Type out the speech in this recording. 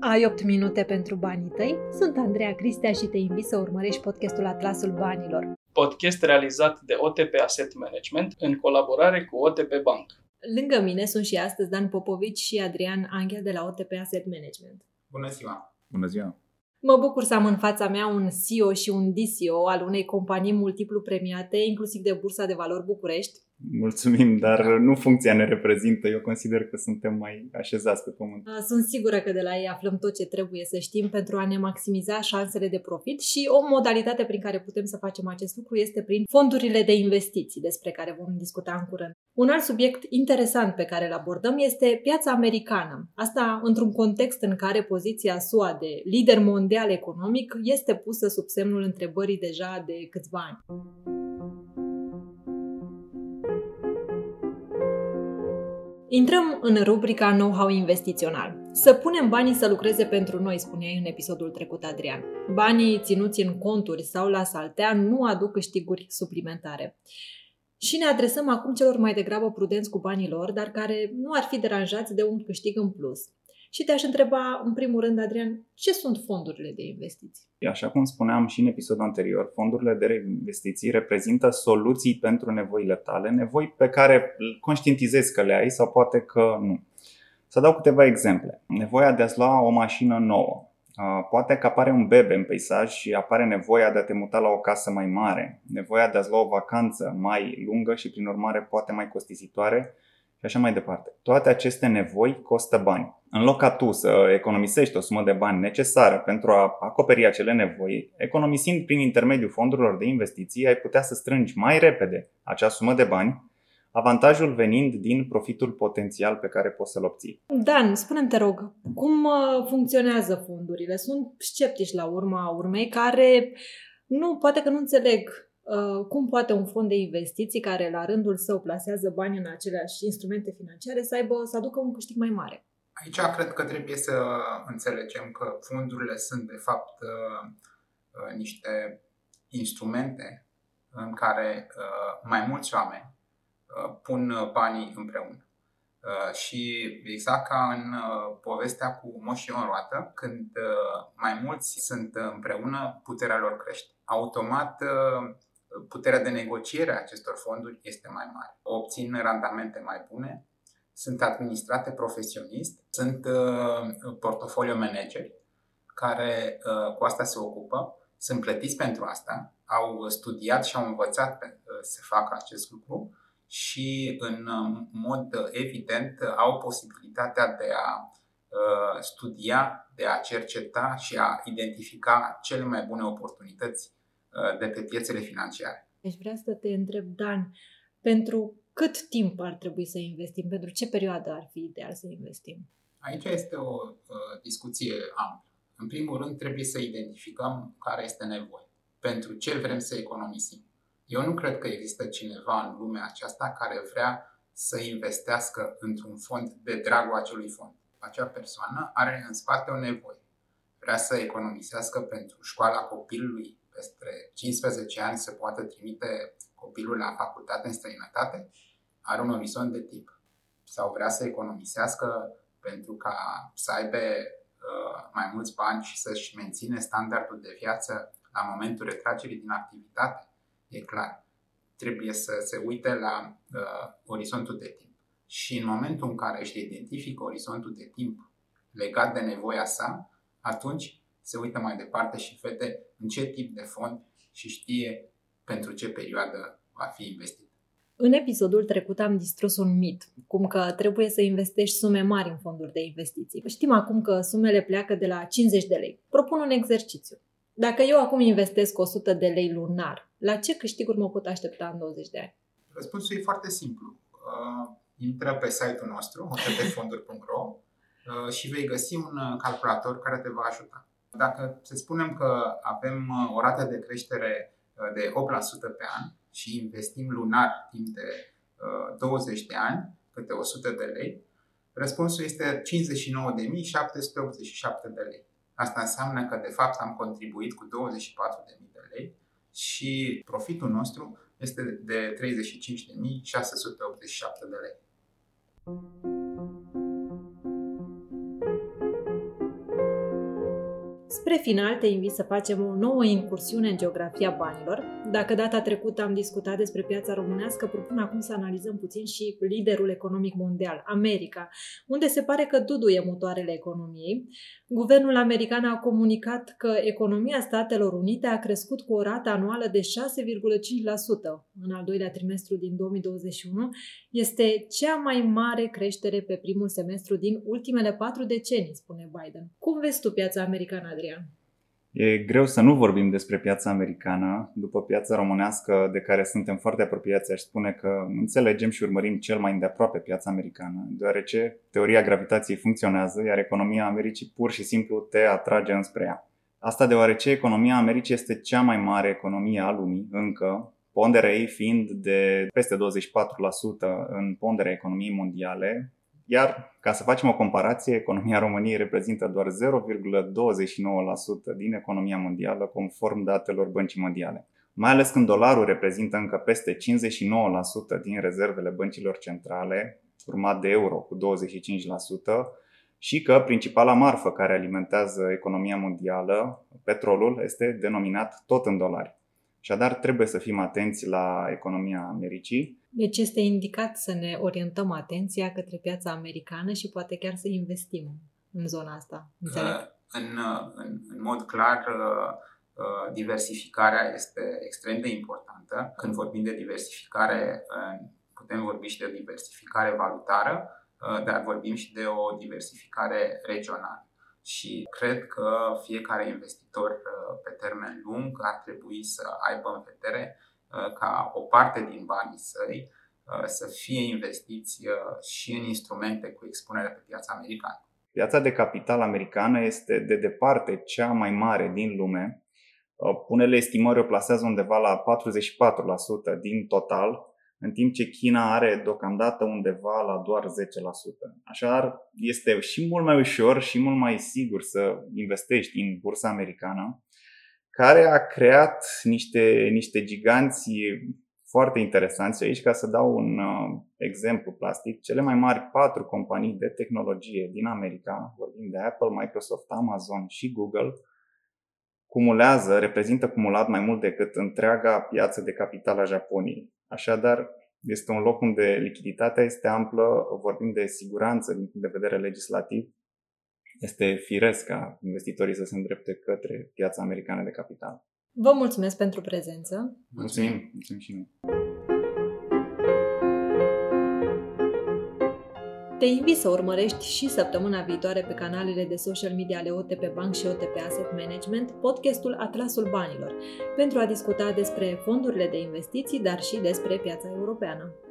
Ai 8 minute pentru banii tăi? Sunt Andrea Cristea și te invit să urmărești podcastul Atlasul Banilor. Podcast realizat de OTP Asset Management în colaborare cu OTP Bank. Lângă mine sunt și astăzi Dan Popovici și Adrian Anghel de la OTP Asset Management. Bună ziua! Bună ziua! Mă bucur să am în fața mea un CEO și un DCO al unei companii multiplu premiate, inclusiv de Bursa de Valori București. Mulțumim, dar nu funcția ne reprezintă. Eu consider că suntem mai așezați pe pământ. Sunt sigură că de la ei aflăm tot ce trebuie să știm pentru a ne maximiza șansele de profit și o modalitate prin care putem să facem acest lucru este prin fondurile de investiții, despre care vom discuta în curând. Un alt subiect interesant pe care îl abordăm este piața americană. Asta într-un context în care poziția SUA de lider mondial economic este pusă sub semnul întrebării deja de câțiva ani. Intrăm în rubrica know-how investițional. Să punem banii să lucreze pentru noi, spuneai în episodul trecut, Adrian. Banii ținuți în conturi sau la saltea nu aduc câștiguri suplimentare. Și ne adresăm acum celor mai degrabă prudenți cu banii lor, dar care nu ar fi deranjați de un câștig în plus. Și te-aș întreba, în primul rând, Adrian, ce sunt fondurile de investiții? Așa cum spuneam și în episodul anterior, fondurile de investiții reprezintă soluții pentru nevoile tale, nevoi pe care conștientizezi că le ai sau poate că nu. Să dau câteva exemple. Nevoia de a-ți lua o mașină nouă. Poate că apare un bebe în peisaj și apare nevoia de a te muta la o casă mai mare, nevoia de a-ți lua o vacanță mai lungă și prin urmare poate mai costisitoare și așa mai departe. Toate aceste nevoi costă bani. În loc ca tu să economisești o sumă de bani necesară pentru a acoperi acele nevoi, economisind prin intermediul fondurilor de investiții, ai putea să strângi mai repede acea sumă de bani, avantajul venind din profitul potențial pe care poți să-l obții. Dan, spune-mi, te rog, cum funcționează fondurile? Sunt sceptici la urma urmei care poate că nu înțeleg cum poate un fond de investiții care la rândul său plasează bani în aceleași instrumente financiare să aducă un câștig mai mare. Aici cred că trebuie să înțelegem că fondurile sunt de fapt niște instrumente în care mai mulți oameni pun banii împreună. Și exact ca în povestea cu moșii în roată, când mai mulți sunt împreună, puterea lor crește. Automat, puterea de negociere a acestor fonduri este mai mare. Obțin randamente mai bune, sunt administrate profesionist, sunt portfolio manageri care cu asta se ocupă, sunt plătiți pentru asta, au studiat și au învățat să facă acest lucru și în mod evident au posibilitatea de a studia, de a cerceta și a identifica cele mai bune oportunități de pe piețele financiare. Deci vreau să te întreb, Dan, pentru cât timp ar trebui să investim? Pentru ce perioadă ar fi ideal să investim? Aici este o discuție amplă. În primul rând trebuie să identificăm care este nevoie, pentru ce vrem să economisim. Eu nu cred că există cineva în lumea aceasta care vrea să investească într-un fond de dragul acelui fond. Acea persoană are în spate o nevoie. Vrea să economisească pentru școala copilului, peste 15 ani se poate trimite copilul la facultate în străinătate, are un orizont de timp. Sau vrea să economisească pentru ca să aibă mai mulți bani și să-și menține standardul de viață la momentul retragerii din activitate. E clar, trebuie să se uite la orizontul de timp. Și în momentul în care își identifică orizontul de timp legat de nevoia sa, atunci se uită mai departe și vede în ce tip de fond și știe pentru ce perioadă va fi investit. În episodul trecut am distrus un mit, cum că trebuie să investești sume mari în fonduri de investiții. Știm acum că sumele pleacă de la 50 de lei. Propun un exercițiu. Dacă eu acum investesc 100 de lei lunar, la ce câștiguri mă pot aștepta în 20 de ani? Răspunsul e foarte simplu. Intră pe site-ul nostru, otepefonduri.ro, și vei găsi un calculator care te va ajuta. Dacă să spunem că avem o rată de creștere de 8% pe an și investim lunar timp de 20 de ani, câte 100 de lei, răspunsul este 59.787 de lei. Asta înseamnă că, de fapt, am contribuit cu 24.000 de lei și profitul nostru este de 35.687 de lei. Spre final, te invit să facem o nouă incursiune în geografia banilor. Dacă data trecută am discutat despre piața românească, propun acum să analizăm puțin și liderul economic mondial, America, unde se pare că duduie motoarele economiei. Guvernul american a comunicat că economia Statelor Unite a crescut cu o rată anuală de 6,5% în al doilea trimestru din 2021. Este cea mai mare creștere pe primul semestru din ultimele 4 decenii, spune Biden. Cum vezi tu piața americană, Adrian? E greu să nu vorbim despre piața americană după piața românească, de care suntem foarte apropiați. Aș spune că înțelegem și urmărim cel mai îndeaproape piața americană, deoarece teoria gravitației funcționează, iar economia Americii pur și simplu te atrage înspre ea. Asta deoarece economia Americii este cea mai mare economie a lumii încă, ponderea ei fiind de peste 24% în ponderea economiei mondiale. Iar, ca să facem o comparație, economia României reprezintă doar 0,29% din economia mondială, conform datelor Băncii Mondiale. Mai ales când dolarul reprezintă încă peste 59% din rezervele băncilor centrale, urmat de euro cu 25%, și că principala marfă care alimentează economia mondială, petrolul, este denominat tot în dolari. Așadar, trebuie să fim atenți la economia Americii. Deci este indicat să ne orientăm atenția către piața americană și poate chiar să investim în zona asta. În mod clar, diversificarea este extrem de importantă. Când vorbim de diversificare, putem vorbi și de o diversificare valutară, dar vorbim și de o diversificare regională. Și cred că fiecare investitor pe termen lung ar trebui să aibă în vedere ca o parte din banii săi să fie investiți și în instrumente cu expunere pe piața americană. Piața de capital americană este de departe cea mai mare din lume. Unele estimări o plasează undeva la 44% din total, în timp ce China are deocamdată undeva la doar 10%. Așadar, este și mult mai ușor și mult mai sigur să investești în bursa americană, care a creat niște giganți foarte interesanți. Aici, ca să dau un exemplu plastic, cele mai mari 4 companii de tehnologie din America, vorbim de Apple, Microsoft, Amazon și Google, reprezintă cumulat mai mult decât întreaga piață de capital a Japoniei. Așadar, este un loc unde lichiditatea este amplă, vorbim de siguranță din punct de vedere legislativ. Este firesc ca investitorii să se îndrepte către piața americană de capital. Vă mulțumesc pentru prezență. Mulțumim! Mulțumim și noi! Te invit să urmărești și săptămâna viitoare pe canalele de social media ale OTP Bank și OTP Asset Management podcastul Atlasul Banilor, pentru a discuta despre fondurile de investiții, dar și despre piața europeană.